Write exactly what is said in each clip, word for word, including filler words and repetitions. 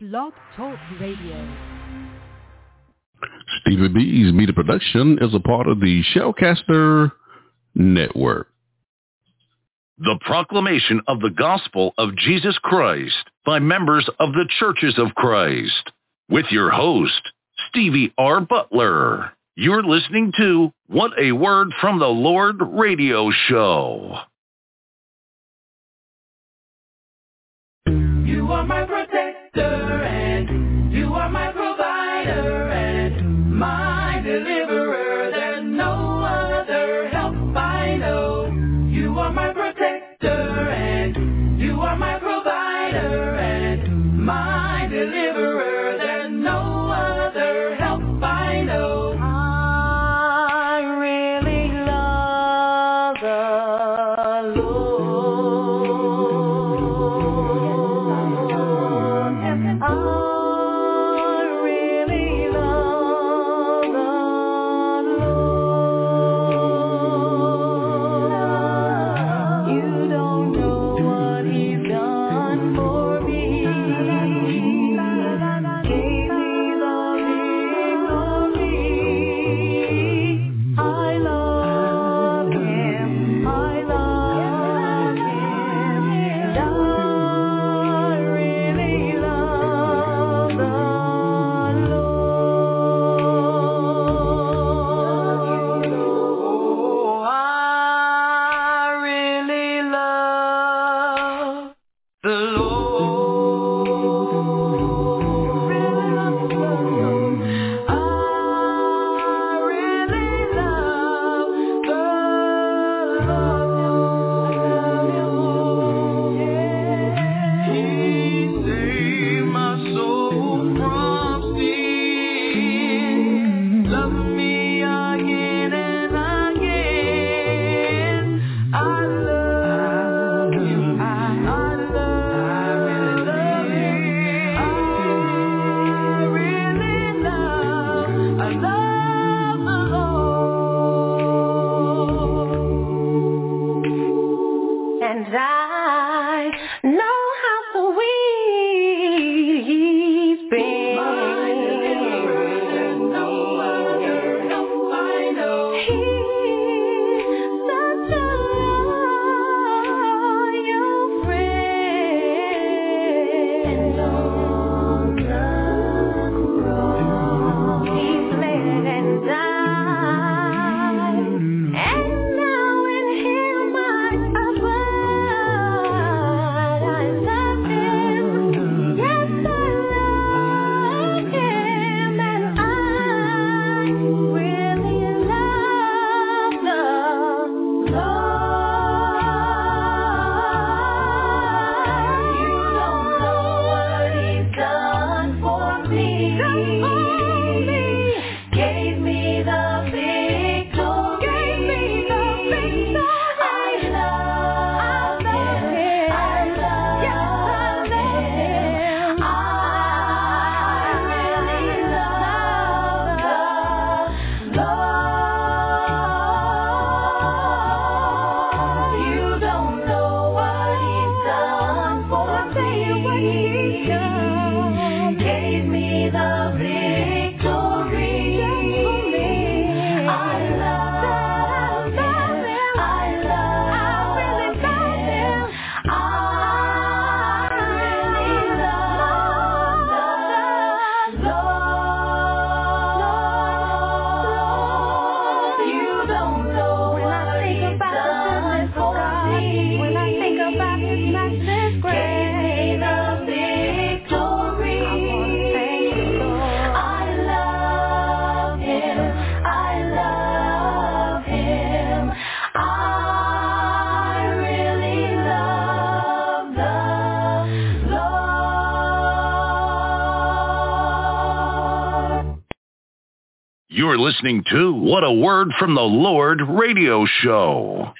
Blog Talk Radio. Stevie B's Media Production is a part of the Shellcaster Network. The proclamation of the gospel of Jesus Christ by members of the Churches of Christ. With your host, Stevie R. Butler. You're listening to What a Word from the Lord Radio Show. You are my protector, and you are my provider, and my deliverer. There's no other help I know. You are my protector, and you are my provider, and my deliverer. You're listening to What a Word from the Lord Radio Show.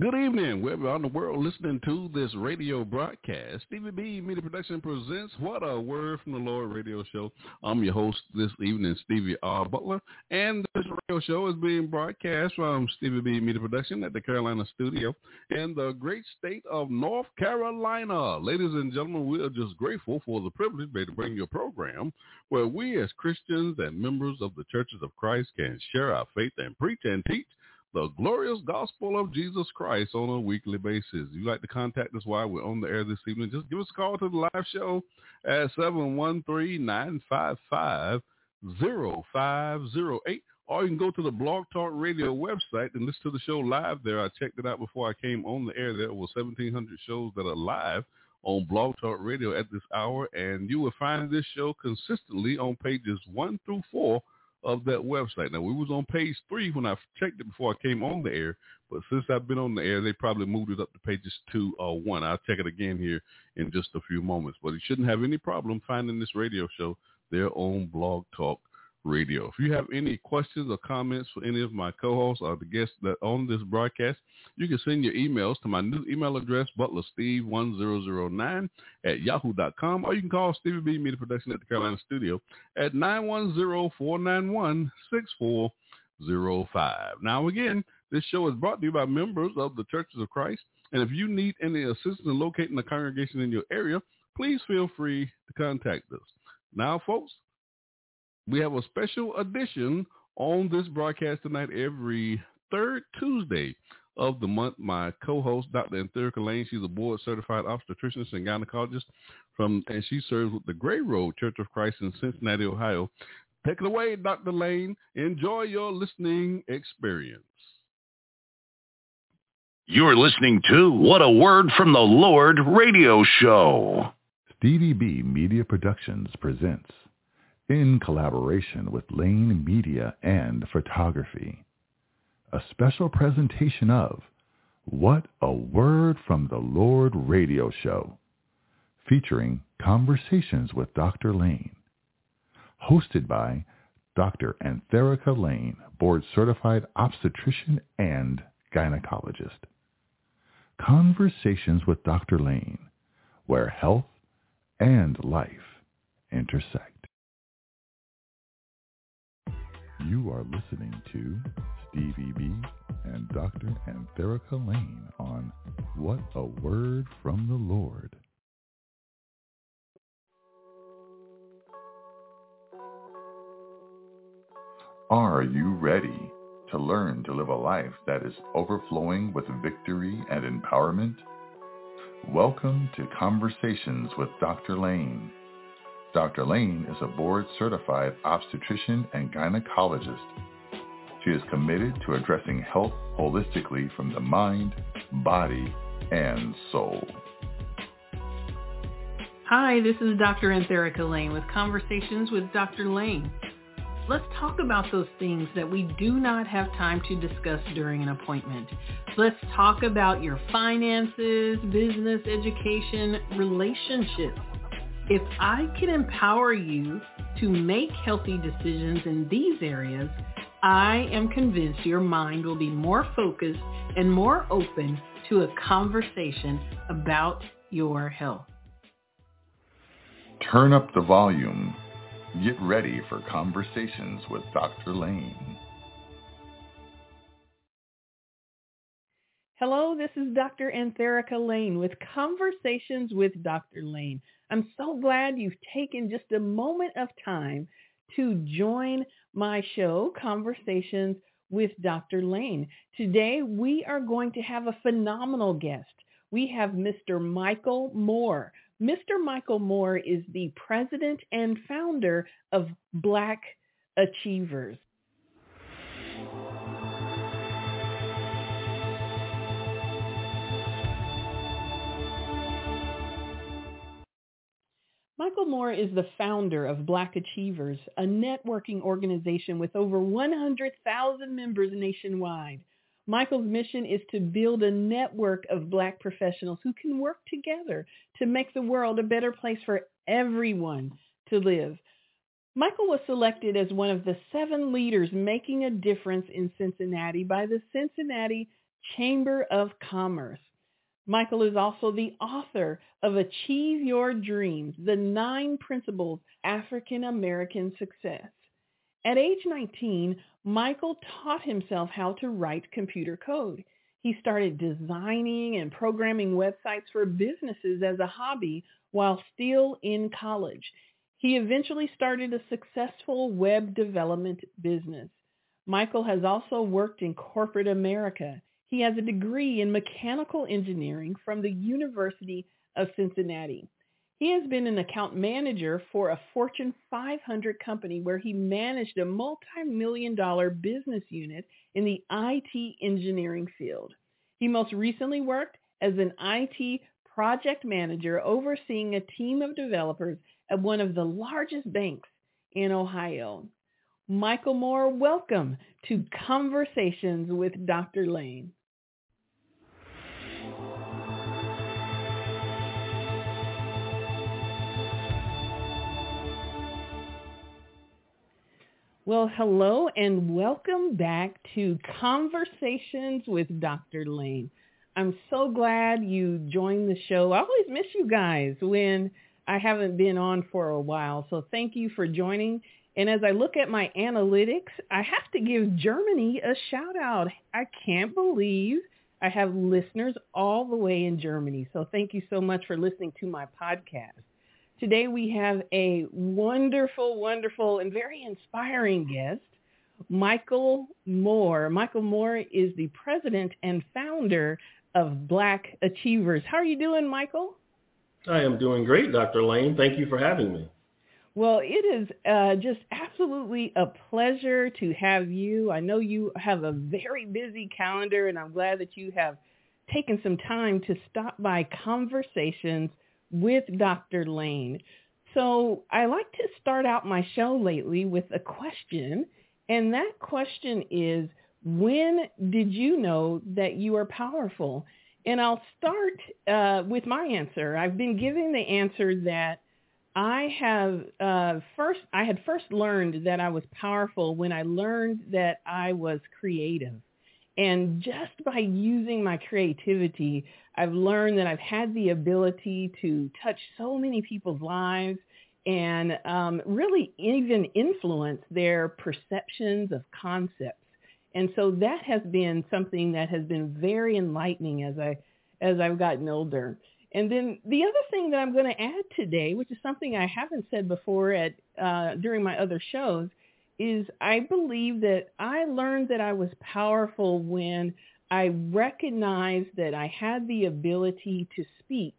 Good evening, wherever on the world listening to this radio broadcast. T V B Media Productions presents What A Word From The Lord Radio Show. I'm your host this evening, Stevie R. Butler, and this radio show is being broadcast from T V B Media Productions at the Carolina Studio in the great state of North Carolina. Ladies and gentlemen, we are just grateful for the privilege to bring you a program where we as Christians and members of the Churches of Christ can share our faith and preach and teach the glorious gospel of Jesus Christ on a weekly basis. If you'd like to contact us while we're on the air this evening, just give us a call to the live show at seven one three, nine five five, zero five zero eight, or you can go to the Blog Talk Radio website and listen to the show live there. I checked it out before I came on the air. There were seventeen hundred shows that are live on Blog Talk Radio at this hour, and you will find this show consistently on pages one through four of that website. Now, we was on page three when I checked it before I came on the air, but since I've been on the air, they probably moved it up to pages two or one. I'll check it again here in just a few moments, but you shouldn't have any problem finding this radio show there on Blog Talk Radio. If you have any questions or comments for any of my co-hosts or the guests that on this broadcast, you can send your emails to my new email address, butlersteve one zero zero nine at yahoo dot com, or you can call Stevie B Media Production at the Carolina Studio at nine one zero, four nine one, six four zero five. Now, again, this show is brought to you by members of the Churches of Christ, and if you need any assistance in locating a congregation in your area, please feel free to contact us. Now, folks, we have a special edition on this broadcast tonight. Every third Tuesday of the month, my co-host, Doctor Antherica Lane, she's a board-certified obstetrician and gynecologist, from, and she serves with the Gray Road Church of Christ in Cincinnati, Ohio. Take it away, Doctor Lane. Enjoy your listening experience. You're listening to What a Word from the Lord Radio Show. Stevie B Media Productions presents, in collaboration with Lane Media and Photography, a special presentation of What a Word from the Lord Radio Show, featuring Conversations with Doctor Lane, hosted by Doctor Antherica Lane, board-certified obstetrician and gynecologist. Conversations with Doctor Lane, where health and life intersect. You are listening to Stevie B and Doctor Antherica Lane on What a Word from the Lord. Are you ready to learn to live a life that is overflowing with victory and empowerment? Welcome to Conversations with Doctor Lane. Doctor Lane is a board-certified obstetrician and gynecologist. She is committed to addressing health holistically from the mind, body, and soul. Hi, this is Doctor Antherica Lane with Conversations with Doctor Lane. Let's talk about those things that we do not have time to discuss during an appointment. Let's talk about your finances, business, education, relationships. If I can empower you to make healthy decisions in these areas, I am convinced your mind will be more focused and more open to a conversation about your health. Turn up the volume. Get ready for Conversations with Doctor Lane. Hello, this is Doctor Antherica Lane with Conversations with Doctor Lane. I'm so glad you've taken just a moment of time to join my show, Conversations with Doctor Lane. Today, we are going to have a phenomenal guest. We have Mister Michael Moore. Mister Michael Moore is the president and founder of Black Achievers. Michael Moore is the founder of Black Achievers, a networking organization with over one hundred thousand members nationwide. Michael's mission is to build a network of Black professionals who can work together to make the world a better place for everyone to live. Michael was selected as one of the seven leaders making a difference in Cincinnati by the Cincinnati Chamber of Commerce. Michael is also the author of Achieve Your Dreams, The Nine Principles of African American Success. At age nineteen, Michael taught himself how to write computer code. He started designing and programming websites for businesses as a hobby while still in college. He eventually started a successful web development business. Michael has also worked in corporate America. He has a degree in mechanical engineering from the University of Cincinnati. He has been an account manager for a Fortune five hundred company where he managed a multi-million dollar business unit in the I T engineering field. He most recently worked as an I T project manager overseeing a team of developers at one of the largest banks in Ohio. Michael Moore, welcome to Conversations with Doctor Lane. Well, hello and welcome back to Conversations with Doctor Lane. I'm so glad you joined the show. I always miss you guys when I haven't been on for a while, so thank you for joining. And as I look at my analytics, I have to give Germany a shout out. I can't believe I have listeners all the way in Germany, so thank you so much for listening to my podcast. Today we have a wonderful, wonderful, and very inspiring guest, Michael Moore. Michael Moore is the president and founder of Black Achievers. How are you doing, Michael? I am doing great, Doctor Lane. Thank you for having me. Well, it is uh, just absolutely a pleasure to have you. I know you have a very busy calendar, and I'm glad that you have taken some time to stop by Conversations with Doctor Lane. So I like to start out my show lately with a question, and that question is, when did you know that you are powerful? And I'll start uh, with my answer. I've been giving the answer that I have uh, first, I had first learned that I was powerful when I learned that I was creative. And just by using my creativity, I've learned that I've had the ability to touch so many people's lives and um, really even influence their perceptions of concepts. And so that has been something that has been very enlightening as, I, as I've gotten older. And then the other thing that I'm going to add today, which is something I haven't said before at uh, during my other shows, is I believe that I learned that I was powerful when I recognized that I had the ability to speak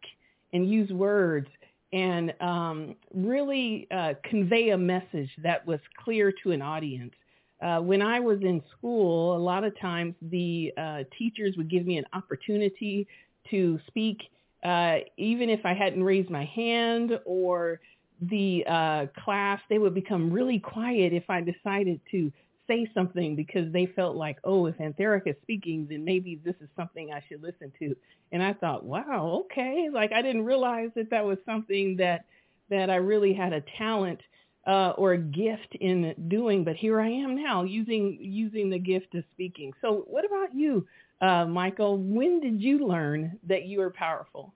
and use words and um, really uh, convey a message that was clear to an audience. Uh, when I was in school, a lot of times the uh, teachers would give me an opportunity to speak, uh, even if I hadn't raised my hand, or the uh, class, they would become really quiet if I decided to say something because they felt like, oh, if Antherica is speaking, then maybe this is something I should listen to. And I thought, wow, okay. Like, I didn't realize that that was something that, that I really had a talent uh, or a gift in doing, but here I am now using, using the gift of speaking. So what about you, uh, Michael? When did you learn that you are powerful?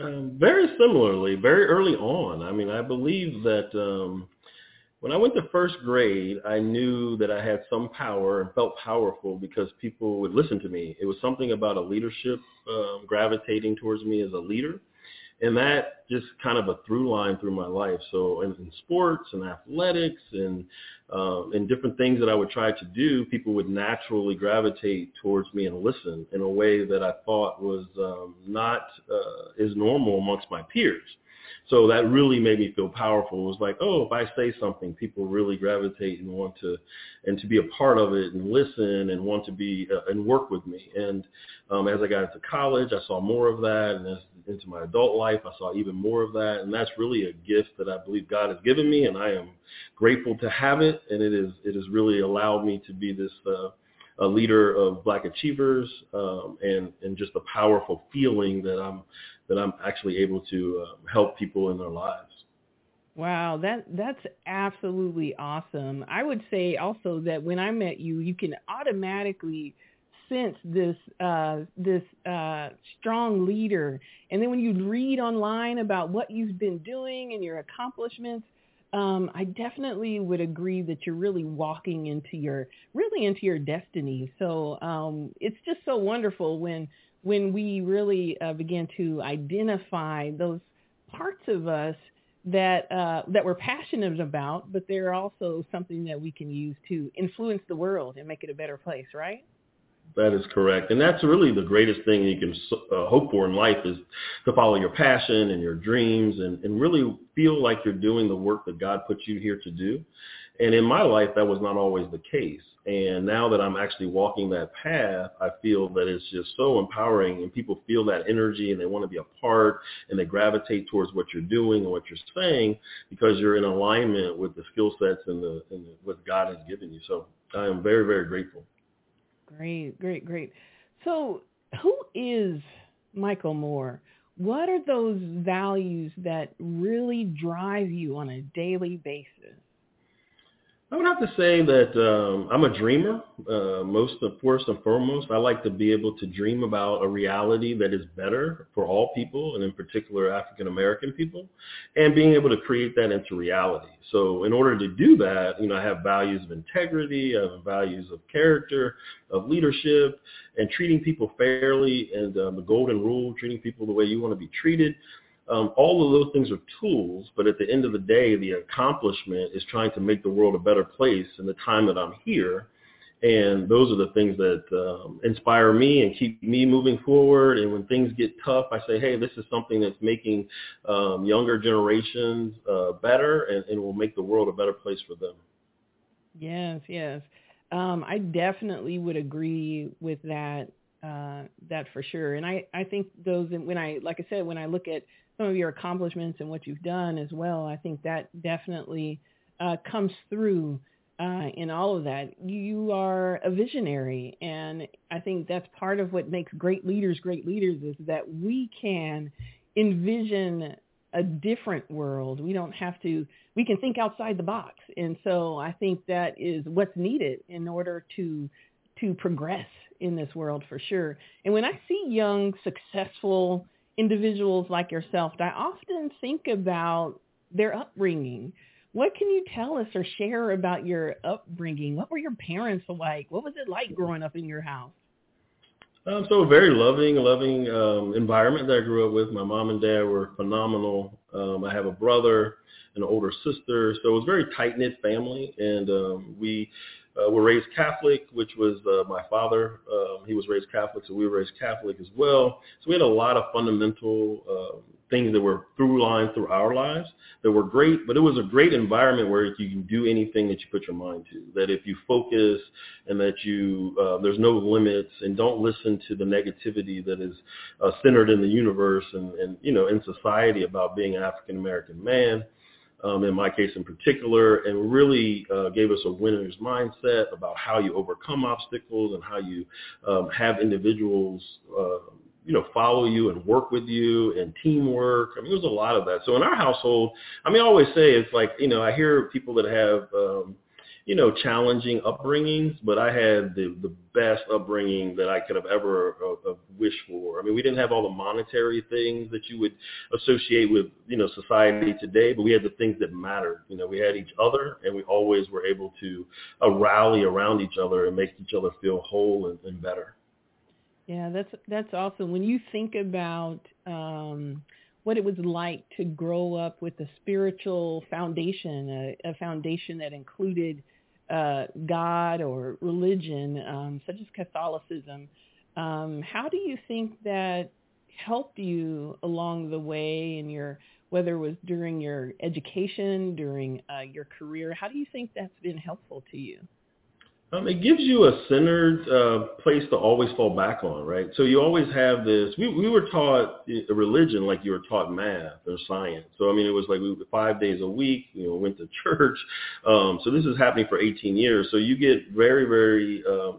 Um, very similarly, very early on. I mean, I believe that um, when I went to first grade, I knew that I had some power and felt powerful because people would listen to me. It was something about a leadership um, gravitating towards me as a leader. And that just kind of a through line through my life. So in, in sports and athletics and um, and different things that I would try to do, people would naturally gravitate towards me and listen in a way that I thought was um, not uh, as normal amongst my peers. So that really made me feel powerful. It was like, oh, if I say something, people really gravitate and want to, and to be a part of it and listen and want to be uh, and work with me. And um, as I got into college, I saw more of that. And as into my adult life, I saw even more of that. And that's really a gift that I believe God has given me, and I am grateful to have it. And it is, it has really allowed me to be this uh, a leader of Black Achievers, um, and, and just a powerful feeling that I'm, that I'm actually able to uh, help people in their lives. Wow, that that's absolutely awesome. I would say also that when I met you, you can automatically sense this uh, this uh, strong leader. And then when you read online about what you've been doing and your accomplishments, um, I definitely would agree that you're really walking into your really into your destiny. So um, it's just so wonderful when when we really uh, begin to identify those parts of us that uh, that we're passionate about, but they're also something that we can use to influence the world and make it a better place, right? That is correct. And that's really the greatest thing you can uh, hope for in life, is to follow your passion and your dreams and, and really feel like you're doing the work that God put you here to do. And in my life, that was not always the case. And now that I'm actually walking that path, I feel that it's just so empowering, and people feel that energy and they want to be a part, and they gravitate towards what you're doing and what you're saying, because you're in alignment with the skill sets and the, and the what God has given you. So I am very, very grateful. Great, great, great. So who is Michael Moore? What are those values that really drive you on a daily basis? I would have to say that um, I'm a dreamer, uh, most of, first and foremost. I like to be able to dream about a reality that is better for all people, and in particular African-American people, and being able to create that into reality. So in order to do that, you know, I have values of integrity, I have values of character, of leadership, and treating people fairly, and um, the golden rule, treating people the way you want to be treated. Um, all of those things are tools, but at the end of the day, the accomplishment is trying to make the world a better place in the time that I'm here. And those are the things that um, inspire me and keep me moving forward. And when things get tough, I say, hey, this is something that's making um, younger generations uh, better, and, and will make the world a better place for them. Yes, yes. Um, I definitely would agree with that, uh, that for sure. And I, I think those, when I, like I said, when I look at some of your accomplishments and what you've done as well, I think that definitely uh, comes through uh, in all of that. You are a visionary, and I think that's part of what makes great leaders great leaders, is that we can envision a different world. We don't have to, we can think outside the box. And so I think that is what's needed in order to to progress in this world, for sure. And when I see young, successful individuals like yourself, I often think about their upbringing. What can you tell us or share about your upbringing? What were your parents like? What was it like growing up in your house? Um, so a very loving, loving um, environment that I grew up with. My mom and dad were phenomenal. Um, I have a brother, an older sister. So it was a very tight-knit family, and um, we Uh, were raised Catholic, which was uh, my father. Um, he was raised Catholic, so we were raised Catholic as well. So we had a lot of fundamental uh, things that were through lines through our lives that were great, but it was a great environment where you can do anything that you put your mind to, that if you focus and that you, uh, there's no limits, and don't listen to the negativity that is uh, centered in the universe and, and, you know, in society about being an African-American man. Um, in my case in particular, and really uh, gave us a winner's mindset about how you overcome obstacles and how you um, have individuals, uh, you know, follow you and work with you, and teamwork. I mean, there's a lot of that. So in our household, I mean, I always say it's like, you know, I hear people that have, um, you know, challenging upbringings, but I had the, the best upbringing that I could have ever uh, wished for. I mean, we didn't have all the monetary things that you would associate with, you know, society today, but we had the things that mattered. You know, we had each other, and we always were able to uh, rally around each other and make each other feel whole and, and better. Yeah, that's that's awesome. When you think about um, what it was like to grow up with a spiritual foundation, a, a foundation that included Uh, God or religion, um, such as Catholicism, um, how do you think that helped you along the way in your, whether it was during your education, during uh, your career? How do you think that's been helpful to you? Um, it gives you a centered uh, place to always fall back on, right? So you always have this. We, we were taught religion like you were taught math or science. So, I mean, it was like we were five days a week, you know, went to church. Um, so this is happening for eighteen years. So you get very, very um,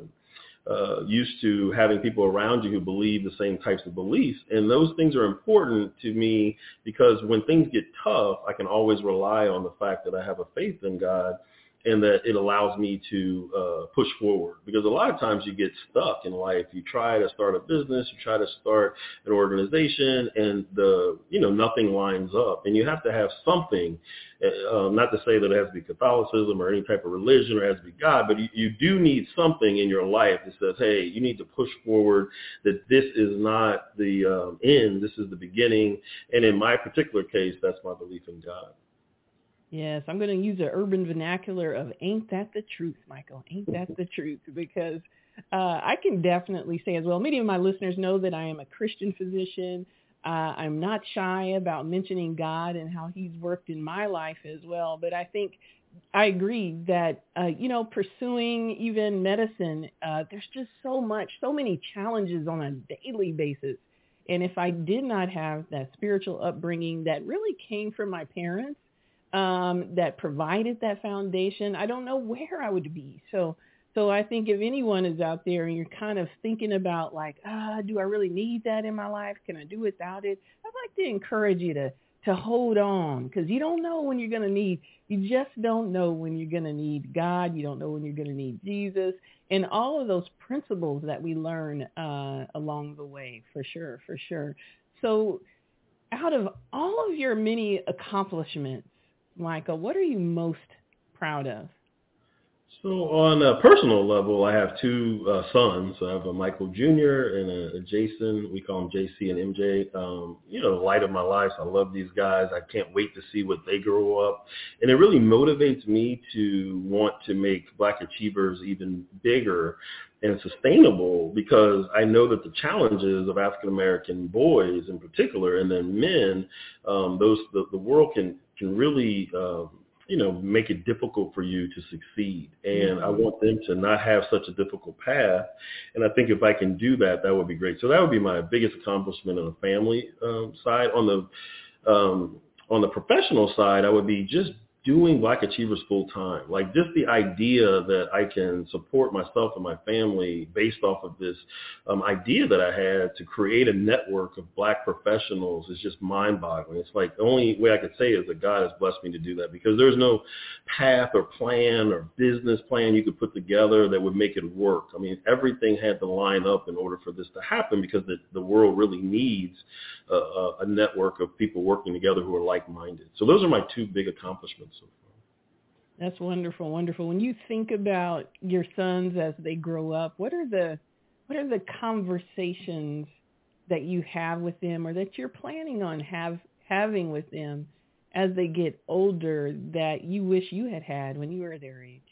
uh, used to having people around you who believe the same types of beliefs. And those things are important to me, because when things get tough, I can always rely on the fact that I have a faith in God. and that it allows me to uh, push forward. Because a lot of times you get stuck in life. You try to start a business, you try to start an organization, and the you know nothing lines up. And you have to have something, uh, not to say that it has to be Catholicism or any type of religion or it has to be God, but you, you do need something in your life that says, hey, you need to push forward, that this is not the um, end, this is the beginning. And in my particular case, that's my belief in God. Yes, I'm going to use an urban vernacular of ain't that the truth, Michael? Ain't that the truth? Because uh, I can definitely say as well, many of my listeners know that I am a Christian physician. Uh, I'm not shy about mentioning God and how he's worked in my life as well. But I think I agree that, uh, you know, pursuing even medicine, uh, there's just so much, so many challenges on a daily basis. And if I did not have that spiritual upbringing that really came from my parents, Um, that provided that foundation, I don't know where I would be. So so I think if anyone is out there and you're kind of thinking about like, ah, do I really need that in my life? Can I do without it? I'd like to encourage you to, to hold on, because you don't know when you're going to need, you just don't know when you're going to need God. You don't know when you're going to need Jesus and all of those principles that we learn uh, along the way, for sure, for sure. So out of all of your many accomplishments, Michael, what are you most proud of? So on a personal level, I have two uh, sons. I have a Michael Junior and a, a Jason. We call them J C and M J. Um, you know, the light of my life. So I love these guys. I can't wait to see what they grow up. And it really motivates me to want to make Black Achievers even bigger and sustainable, because I know that the challenges of African-American boys in particular, and then men, um, those the, the world can can really, uh, you know, make it difficult for you to succeed. And I want them to not have such a difficult path. And I think if I can do that, that would be great. So that would be my biggest accomplishment on the family um, side. On the um, on the professional side, I would be just doing Black Achievers full time. Like just the idea that I can support myself and my family based off of this um, idea that I had to create a network of Black professionals is just mind boggling. It's like the only way I could say is that God has blessed me to do that, because there's no path or plan or business plan you could put together that would make it work. I mean, everything had to line up in order for this to happen, because the, the world really needs a, a network of people working together who are like-minded. So those are my two big accomplishments. That's wonderful, wonderful. When you think about your sons as they grow up, what are the what are the conversations that you have with them, or that you're planning on have having with them as they get older, that you wish you had had when you were their age?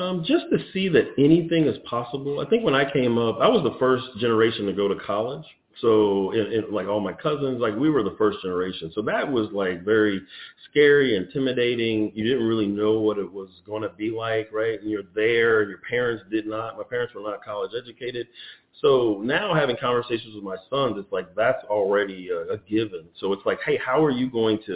Um, just to see that anything is possible. I think when I came up, I was the first generation to go to college. So, and, and like all my cousins, like we were the first generation. So that was like very scary, intimidating. You didn't really know what it was going to be like, right? And you're there, and your parents did not. My parents were not college educated. So now having conversations with my sons, it's like that's already a, a given. So it's like, hey, how are you going to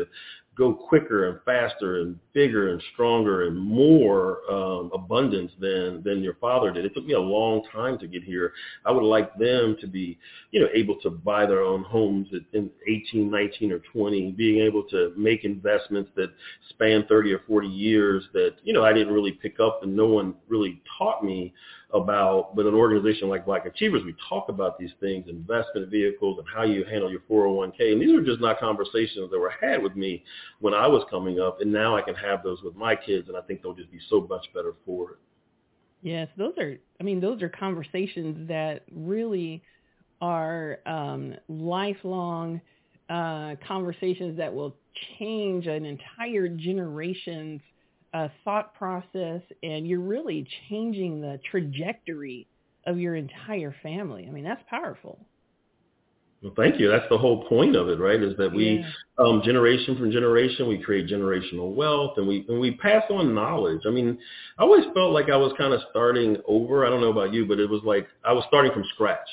go quicker and faster and bigger and stronger and more um, abundance than, than your father did? It took me a long time to get here. I would like them to be, you know, able to buy their own homes at in eighteen, nineteen, or twenty, being able to make investments that span thirty or forty years that, you know, I didn't really pick up and no one really taught me about. But an organization like Black Achievers, we talk about these things, investment vehicles and how you handle your four oh one k. And these are just not conversations that were had with me when I was coming up, and now I can have those with my kids, and I think they'll just be so much better for it. Yes, those are, I mean, those are conversations that really are um, lifelong uh, conversations that will change an entire generation's uh, thought process, and you're really changing the trajectory of your entire family. I mean, that's powerful. Well, thank you. That's the whole point of it, right? Is that we, yeah. um, generation from generation, we create generational wealth, and we and we pass on knowledge. I mean, I always felt like I was kind of starting over. I don't know about you, but it was like I was starting from scratch.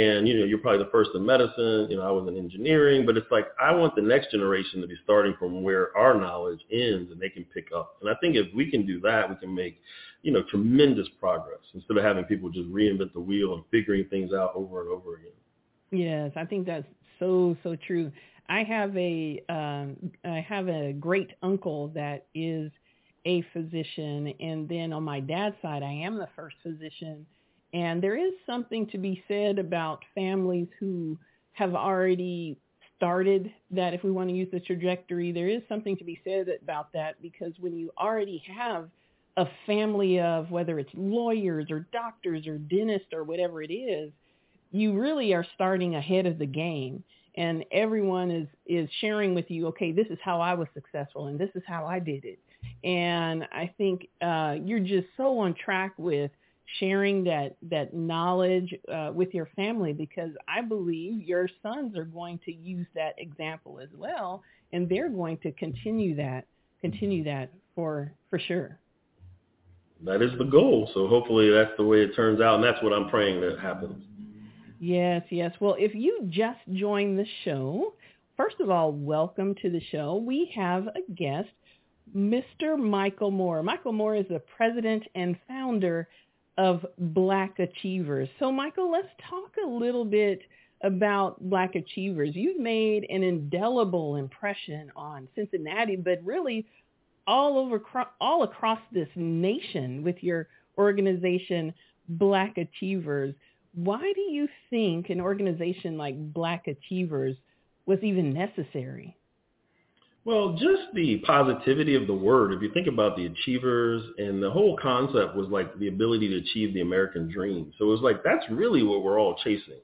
And, you know, you're probably the first in medicine. You know, I was in engineering. But it's like I want the next generation to be starting from where our knowledge ends and they can pick up. And I think if we can do that, we can make, you know, tremendous progress instead of having people just reinvent the wheel and figuring things out over and over again. Yes, I think that's so, so true. I have a um, I have a great uncle that is a physician. And then on my dad's side, I am the first physician. And there is something to be said about families who have already started that, if we want to use the trajectory, there is something to be said about that, because when you already have a family of, whether it's lawyers or doctors or dentists or whatever it is, you really are starting ahead of the game. And everyone is, is sharing with you, okay, this is how I was successful and this is how I did it. And I think uh, you're just so on track with sharing that, that knowledge uh, with your family, because I believe your sons are going to use that example as well. And they're going to continue that, continue that for, for sure. That is the goal. So hopefully that's the way it turns out. And that's what I'm praying that happens. Yes, yes. Well, if you just joined the show, first of all, welcome to the show. We have a guest, Mister Michael Moore. Michael Moore is the president and founder of Black Achievers. So, Michael, let's talk a little bit about Black Achievers. You've made an indelible impression on Cincinnati, but really all over, all across this nation with your organization, Black Achievers. Why do you think an organization like Black Achievers was even necessary? Well, just the positivity of the word. If you think about the achievers, and the whole concept was like the ability to achieve the American dream. So it was like, that's really what we're all chasing.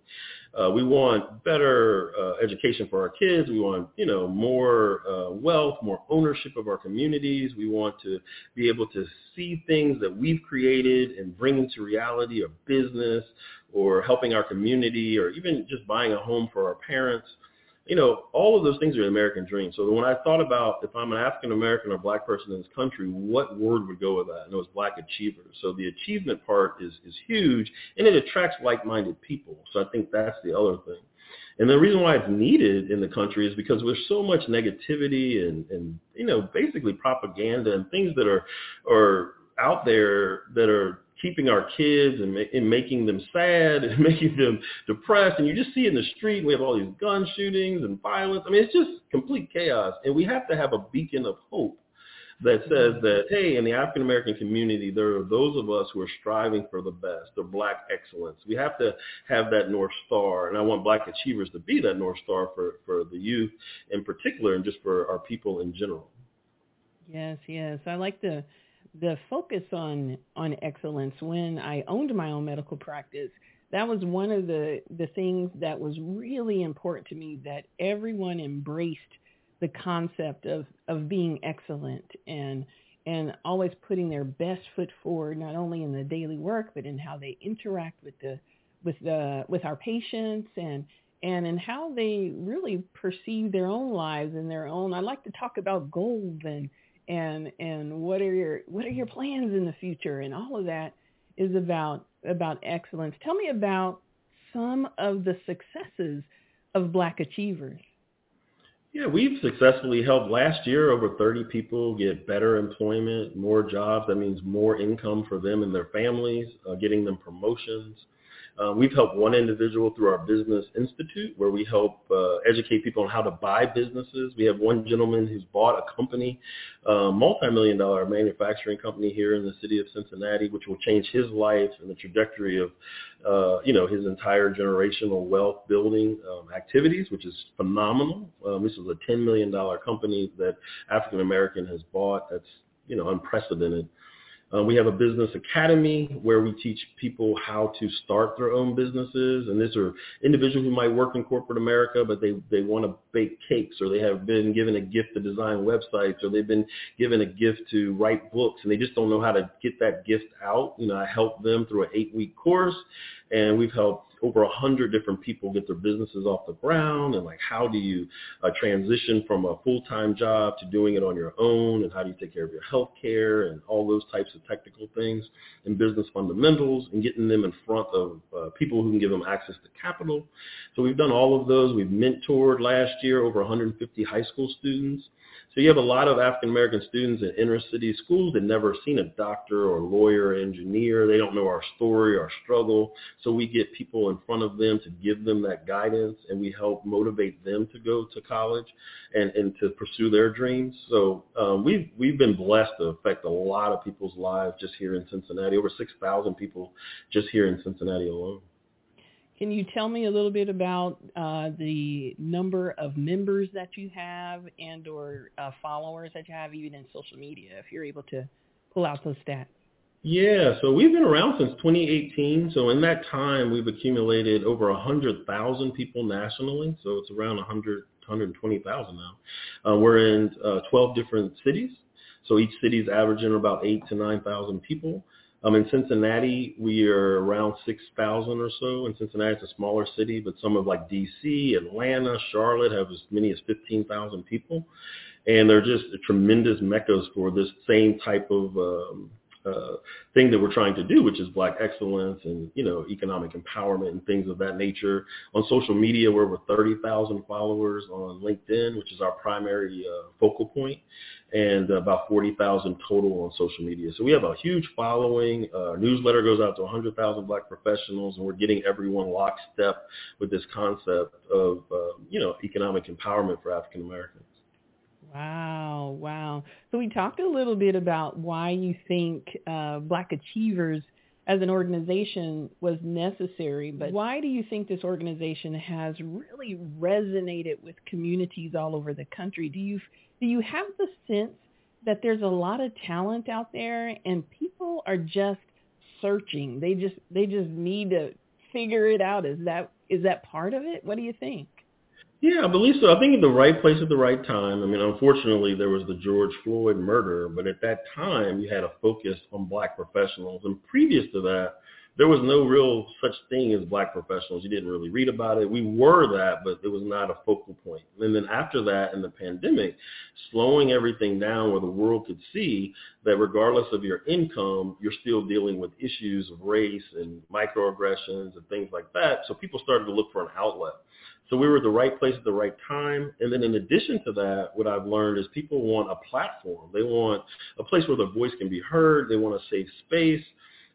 Uh, we want better uh, education for our kids. We want, you know, more uh, wealth, more ownership of our communities. We want to be able to see things that we've created and bring into reality, a business or helping our community, or even just buying a home for our parents. You know, all of those things are the American dream. So when I thought about if I'm an African-American or black person in this country, what word would go with that? And it was Black Achievers. So the achievement part is, is huge, and it attracts like-minded people. So I think that's the other thing. And the reason why it's needed in the country is because there's so much negativity and, and you know, basically propaganda and things that are, are out there that are keeping our kids and, and making them sad and making them depressed. And you just see in the street, we have all these gun shootings and violence. I mean, it's just complete chaos. And we have to have a beacon of hope that says that, hey, in the African-American community, there are those of us who are striving for the best, the black excellence. We have to have that North Star. And I want Black Achievers to be that North Star for, for the youth in particular, and just for our people in general. Yes, yes. I like the... the focus on, on excellence. When I owned my own medical practice, that was one of the, the things that was really important to me, that everyone embraced the concept of, of being excellent and, and always putting their best foot forward, not only in the daily work, but in how they interact with the, with the, with our patients and, and in how they really perceive their own lives and their own. I like to talk about goals and, And and what are your what are your plans in the future, and all of that is about about excellence. Tell me about some of the successes of Black Achievers. Yeah, we've successfully helped last year over thirty people get better employment, more jobs. That means more income for them and their families, uh, getting them promotions. Uh, we've helped one individual through our business institute, where we help uh, educate people on how to buy businesses. We have one gentleman who's bought a company, a multi-million dollar manufacturing company here in the city of Cincinnati, which will change his life and the trajectory of, uh, you know, his entire generational wealth building um, activities, which is phenomenal. Um, this is a ten million dollar company that African American has bought. That's, you know, unprecedented. Uh, we have a business academy where we teach people how to start their own businesses. And these are individuals who might work in corporate America, but they, they want to bake cakes, or they have been given a gift to design websites, or they've been given a gift to write books, and they just don't know how to get that gift out. You know, I helped them through an eight-week course, and we've helped over one hundred different people get their businesses off the ground, and like, how do you uh, transition from a full-time job to doing it on your own, and how do you take care of your health care, and all those types of technical things and business fundamentals, and getting them in front of uh, people who can give them access to capital. So we've done all of those. We've mentored last year over one hundred fifty high school students. So you have a lot of African-American students in inner city schools that never seen a doctor or lawyer or engineer. They don't know our story, our struggle. So we get people in front of them to give them that guidance, and we help motivate them to go to college and, and to pursue their dreams. So um, we've, we've been blessed to affect a lot of people's lives just here in Cincinnati, over six thousand people just here in Cincinnati alone. Can you tell me a little bit about uh, the number of members that you have and or uh, followers that you have, even in social media, if you're able to pull out those stats? Yeah, so we've been around since twenty eighteen. So in that time, we've accumulated over one hundred thousand people nationally. So it's around one hundred, one hundred twenty thousand now. Uh, we're in uh, twelve different cities. So each city is averaging about eight to nine thousand people. Um, in Cincinnati, we are around six thousand or so. In Cincinnati, it's a smaller city, but some of like D C, Atlanta, Charlotte have as many as fifteen thousand people. And they're just tremendous meccas for this same type of um, uh, thing that we're trying to do, which is Black excellence and, you know, economic empowerment and things of that nature. On social media, we're over thirty thousand followers on LinkedIn, which is our primary uh, focal point, and about forty thousand total on social media. So we have a huge following. Uh, our newsletter goes out to one hundred thousand Black professionals, and we're getting everyone lockstep with this concept of, uh, you know, economic empowerment for African Americans. Wow, wow. So we talked a little bit about why you think uh, Black Achievers as an organization was necessary, but why do you think this organization has really resonated with communities all over the country? Do you do you have the sense that there's a lot of talent out there and people are just searching? They just they just need to figure it out. Is that is that part of it? What do you think? Yeah, I believe so. I think at the right place at the right time. I mean, unfortunately, there was the George Floyd murder, but at that time, you had a focus on Black professionals. And previous to that, there was no real such thing as Black professionals. You didn't really read about it. We were that, but it was not a focal point. And then after that, in the pandemic, slowing everything down where the world could see that regardless of your income, you're still dealing with issues of race and microaggressions and things like that. So people started to look for an outlet. So we were at the right place at the right time. And then in addition to that, what I've learned is people want a platform. They want a place where their voice can be heard. They want a safe space.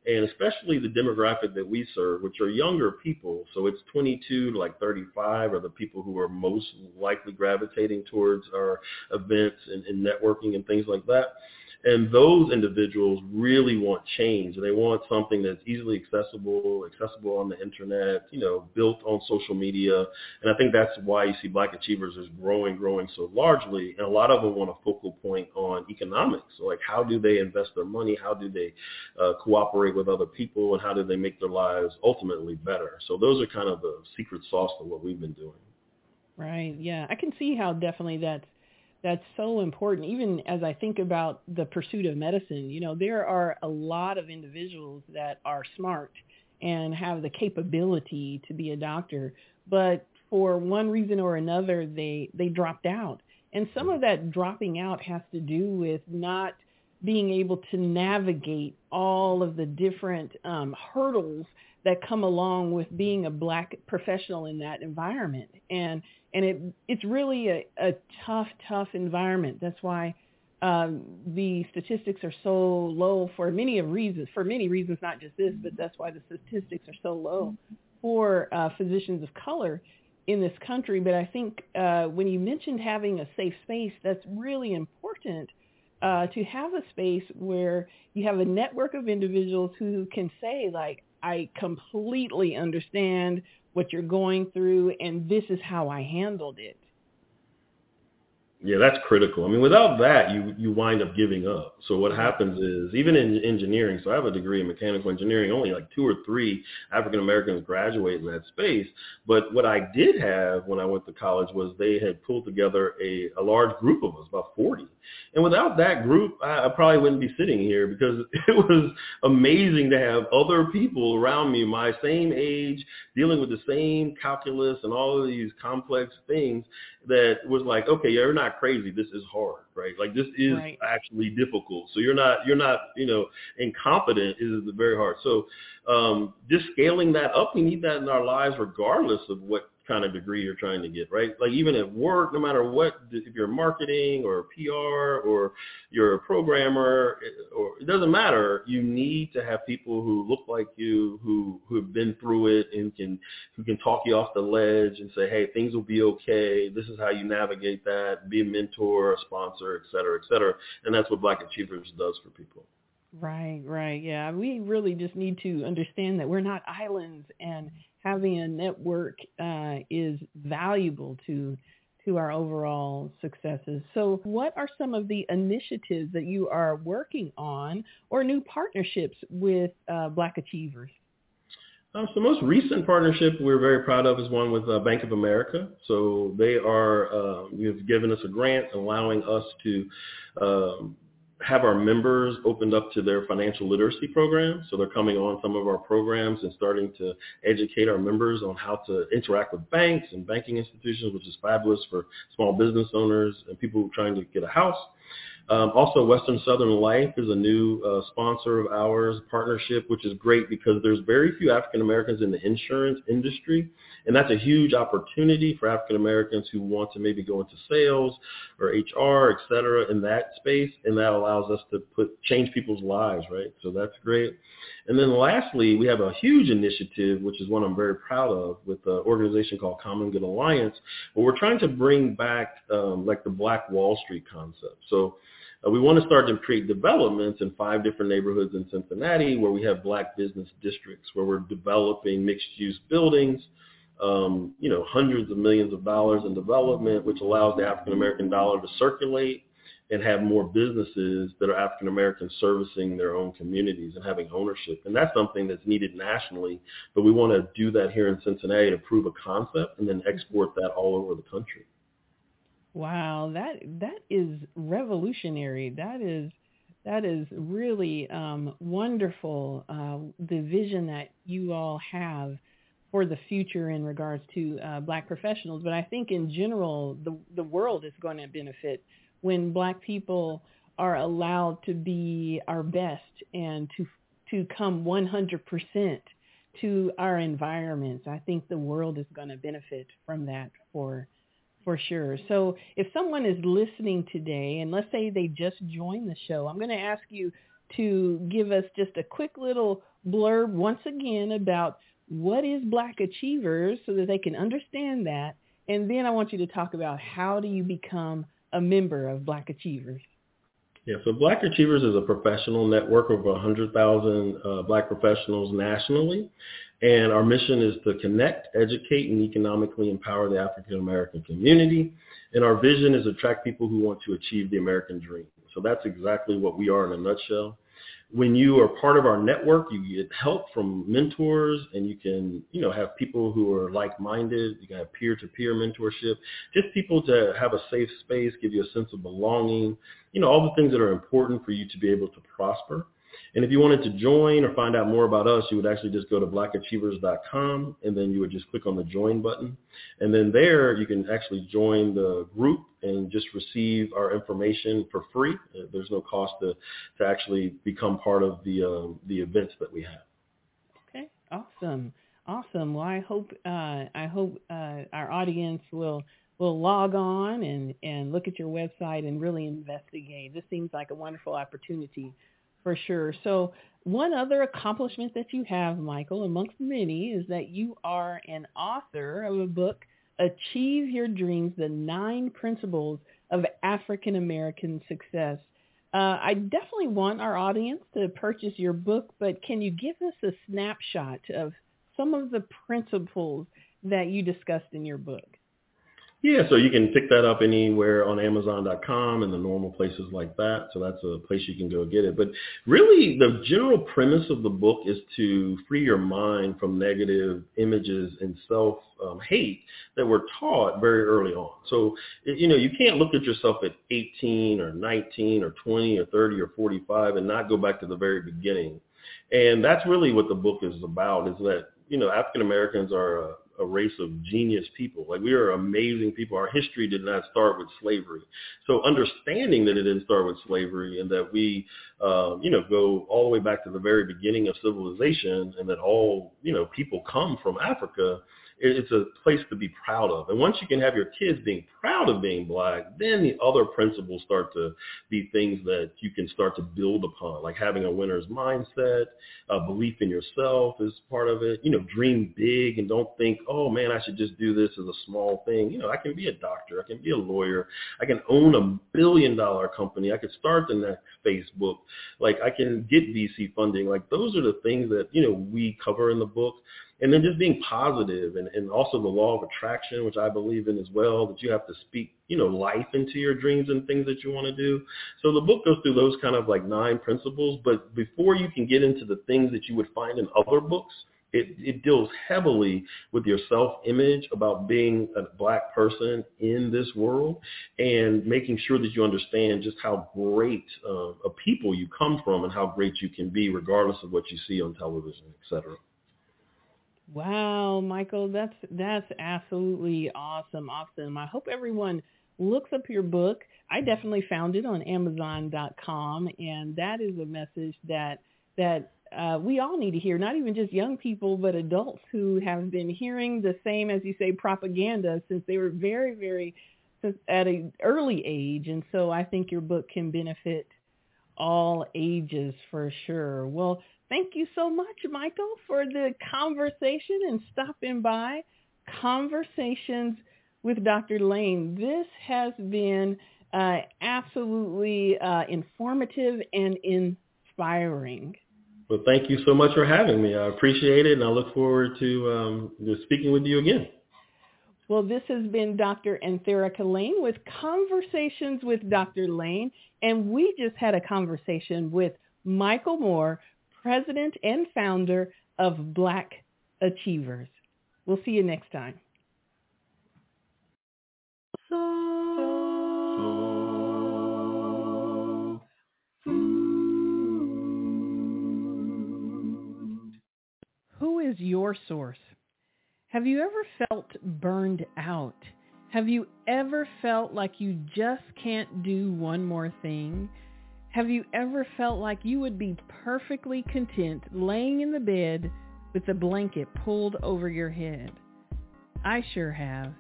And especially the demographic that we serve, which are younger people. So it's twenty-two to like thirty-five are the people who are most likely gravitating towards our events and, and networking and things like that. And those individuals really want change. They want something that's easily accessible, accessible on the internet, you know, built on social media. And I think that's why you see Black Achievers is growing, growing so largely. And a lot of them want a focal point on economics. So like, how do they invest their money? How do they uh, cooperate with other people? And how do they make their lives ultimately better? So those are kind of the secret sauce to what we've been doing. Right. Yeah. I can see how definitely that's, That's so important. Even as I think about the pursuit of medicine, you know, there are a lot of individuals that are smart and have the capability to be a doctor, but for one reason or another, they, they dropped out. And some of that dropping out has to do with not being able to navigate all of the different um, hurdles that come along with being a Black professional in that environment. And and it it's really a, a tough, tough environment. That's why um, the statistics are so low for many of reasons, for many reasons, not just this, but that's why the statistics are so low for uh, physicians of color in this country. But I think uh, when you mentioned having a safe space, that's really important uh, to have a space where you have a network of individuals who can say, like, I completely understand what you're going through, and this is how I handled it. Yeah, that's critical. I mean, without that, you, you wind up giving up. So what happens is, even in engineering, so I have a degree in mechanical engineering, only like two or three African Americans graduate in that space. But what I did have when I went to college was they had pulled together a, a large group of us, about forty. And without that group, I, I probably wouldn't be sitting here because it was amazing to have other people around me, my same age, dealing with the same calculus and all of these complex things that was like, okay, you're not crazy. This is hard, right? Like this is right. Actually difficult. So you're not, you're not, you know, incompetent. It is very hard. So um, just scaling that up, we need that in our lives, regardless of what kind of degree you're trying to get, right? Like even at work, no matter what, if you're marketing or P R or you're a programmer, or it doesn't matter. You need to have people who look like you, who who have been through it and can who can talk you off the ledge and say, hey, things will be okay. This is how you navigate that. Be a mentor, a sponsor, et cetera, et cetera. And that's what Black Achievers does for people. Right, right. Yeah, we really just need to understand that we're not islands, and having a network uh, is valuable to to our overall successes. So what are some of the initiatives that you are working on or new partnerships with uh, Black Achievers? Uh, so the most recent partnership we're very proud of is one with uh, Bank of America. So they are, uh, you've given us a grant allowing us to um, have our members opened up to their financial literacy program. So they're coming on some of our programs and starting to educate our members on how to interact with banks and banking institutions, which is fabulous for small business owners and people trying to get a house. Um, also, Western Southern Life is a new uh, sponsor of ours, partnership, which is great because there's very few African Americans in the insurance industry, and that's a huge opportunity for African Americans who want to maybe go into sales or H R, et cetera, in that space, and that allows us to put change people's lives, right? So that's great. And then lastly, we have a huge initiative, which is one I'm very proud of, with an organization called Common Good Alliance, where we're trying to bring back um, like the Black Wall Street concept. So Uh, we want to start to create developments in five different neighborhoods in Cincinnati where we have Black business districts, where we're developing mixed-use buildings, um, you know, hundreds of millions of dollars in development, which allows the African-American dollar to circulate and have more businesses that are African-American servicing their own communities and having ownership. And that's something that's needed nationally, but we want to do that here in Cincinnati to prove a concept and then export that all over the country. Wow, that that is revolutionary. That is that is really um, wonderful, uh, the vision that you all have for the future in regards to uh, Black professionals. But I think in general, the, the world is going to benefit when Black people are allowed to be our best and to to come one hundred percent to our environments. I think the world is going to benefit from that for For sure. So if someone is listening today, and let's say they just joined the show, I'm going to ask you to give us just a quick little blurb once again about what is Black Achievers so that they can understand that. And then I want you to talk about how do you become a member of Black Achievers. Yeah, so Black Achievers is a professional network of one hundred thousand uh, Black professionals nationally. And our mission is to connect, educate, and economically empower the African-American community. And our vision is to attract people who want to achieve the American dream. So that's exactly what we are in a nutshell. When you are part of our network, you get help from mentors, and you can, you know, have people who are like-minded. You can have peer-to-peer mentorship, just people to have a safe space, give you a sense of belonging, you know, all the things that are important for you to be able to prosper. And if you wanted to join or find out more about us, you would actually just go to black achievers dot com, and then you would just click on the join button. And then there you can actually join the group and just receive our information for free. There's no cost to, to actually become part of the um, the events that we have. Okay, awesome. Awesome. Well, I hope uh, I hope uh, our audience will will log on and, and look at your website and really investigate. This seems like a wonderful opportunity. For sure. So one other accomplishment that you have, Michael, amongst many, is that you are an author of a book, Achieve Your Dreams, The Nine Principles of African American Success. Uh, I definitely want our audience to purchase your book, but can you give us a snapshot of some of the principles that you discussed in your book? Yeah, so you can pick that up anywhere on Amazon dot com and the normal places like that. So that's a place you can go get it. But really, the general premise of the book is to free your mind from negative images and self-hate um, that we're taught very early on. So, you know, you can't look at yourself at eighteen or nineteen or twenty or thirty or forty-five and not go back to the very beginning. And that's really what the book is about, is that, you know, African Americans are a, a race of genius people. Like, we are amazing people. Our history did not start with slavery. So understanding that it didn't start with slavery and that we, um, you know, go all the way back to the very beginning of civilization and that all, you know, people come from Africa It's a place to be proud of. And once you can have your kids being proud of being black, then the other principles start to be things that you can start to build upon, like having a winner's mindset, uh, belief in yourself is part of it. You know, dream big and don't think, oh, man, I should just do this as a small thing. You know, I can be a doctor. I can be a lawyer. I can own a billion-dollar company. I can start the next Facebook. Like, I can get V C funding. Like, those are the things that, you know, we cover in the book. And then just being positive and, and also the law of attraction, which I believe in as well, that you have to speak, you know, life into your dreams and things that you want to do. So the book goes through those kind of like nine principles. But before you can get into the things that you would find in other books, It, it deals heavily with your self-image about being a black person in this world and making sure that you understand just how great uh, a people you come from and how great you can be regardless of what you see on television, et cetera. Wow, Michael, that's that's absolutely awesome, awesome. I hope everyone looks up your book. I definitely found it on Amazon dot com, and that is a message that that Uh, we all need to hear, not even just young people, but adults who have been hearing the same, as you say, propaganda since they were very, very, at an early age. And so I think your book can benefit all ages for sure. Well, thank you so much, Michael, for the conversation and stopping by Conversations with Doctor Lane. This has been uh, absolutely uh, informative and inspiring. Well, thank you so much for having me. I appreciate it, and I look forward to um, speaking with you again. Well, this has been Doctor Antherica Lane with Conversations with Doctor Lane, and we just had a conversation with Michael Moore, president and founder of Black Achievers. We'll see you next time. Who is your source? Have you ever felt burned out? Have you ever felt like you just can't do one more thing? Have you ever felt like you would be perfectly content laying in the bed with a blanket pulled over your head? I sure have.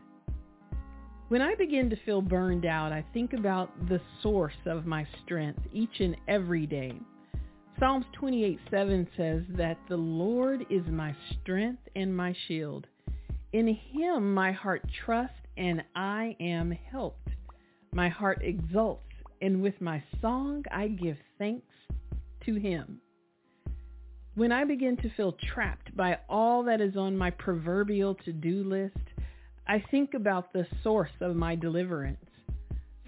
When I begin to feel burned out, I think about the source of my strength each and every day. Psalms twenty-eight seven says that the Lord is my strength and my shield. In him my heart trusts and I am helped. My heart exults, and with my song I give thanks to him. When I begin to feel trapped by all that is on my proverbial to-do list, I think about the source of my deliverance.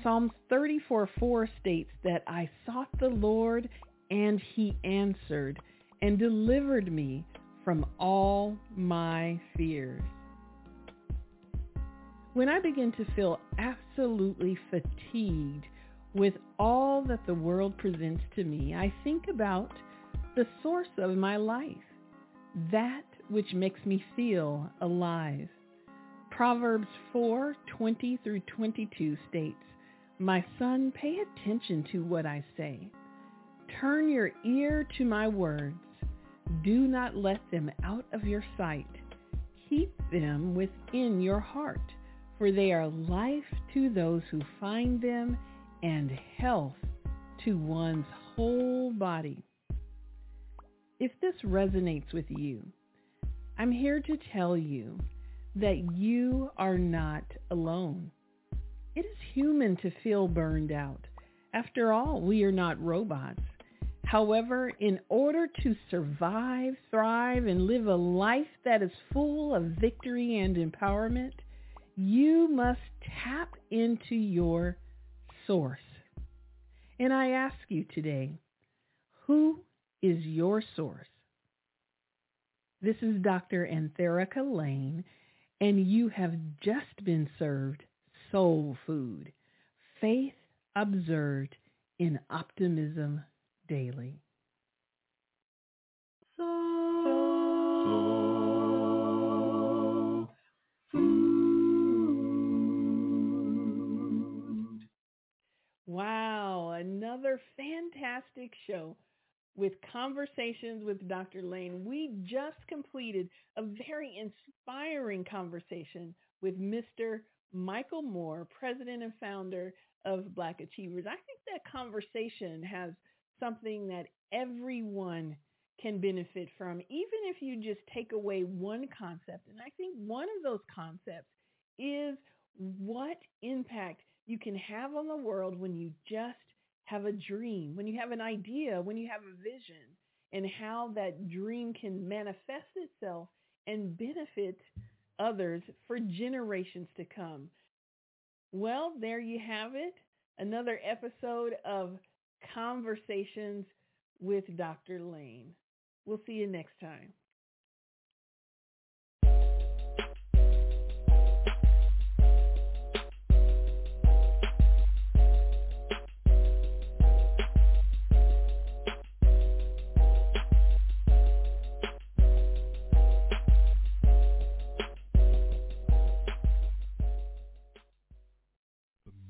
Psalms thirty-four four states that I sought the Lord and he answered and delivered me from all my fears. When I begin to feel absolutely fatigued with all that the world presents to me, I think about the source of my life, that which makes me feel alive. Proverbs four twenty through twenty-two states, "My son, pay attention to what I say. Turn your ear to my words. Do not let them out of your sight. Keep them within your heart, for they are life to those who find them and health to one's whole body." If this resonates with you, I'm here to tell you that you are not alone. It is human to feel burned out. After all, we are not robots. However, in order to survive, thrive, and live a life that is full of victory and empowerment, you must tap into your source. And I ask you today, who is your source? This is Doctor Antherica Lane, and you have just been served soul food, faith observed in optimism daily. Soul food. Wow, another fantastic show. with Conversations with Doctor Lane. We just completed a very inspiring conversation with Mister Michael Moore, president and founder of Black Achievers. I think that conversation has something that everyone can benefit from, even if you just take away one concept. And I think one of those concepts is what impact you can have on the world when you just have a dream, when you have an idea, when you have a vision, and how that dream can manifest itself and benefit others for generations to come. Well, there you have it. Another episode of Conversations with Doctor Lane. We'll see you next time.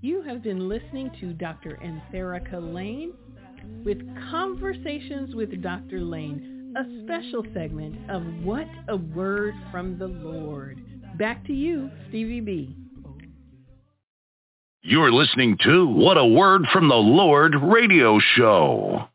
You have been listening to Doctor Antherica Lane with Conversations with Doctor Lane, a special segment of What a Word from the Lord. Back to you, Stevie B. You're listening to What a Word from the Lord radio show.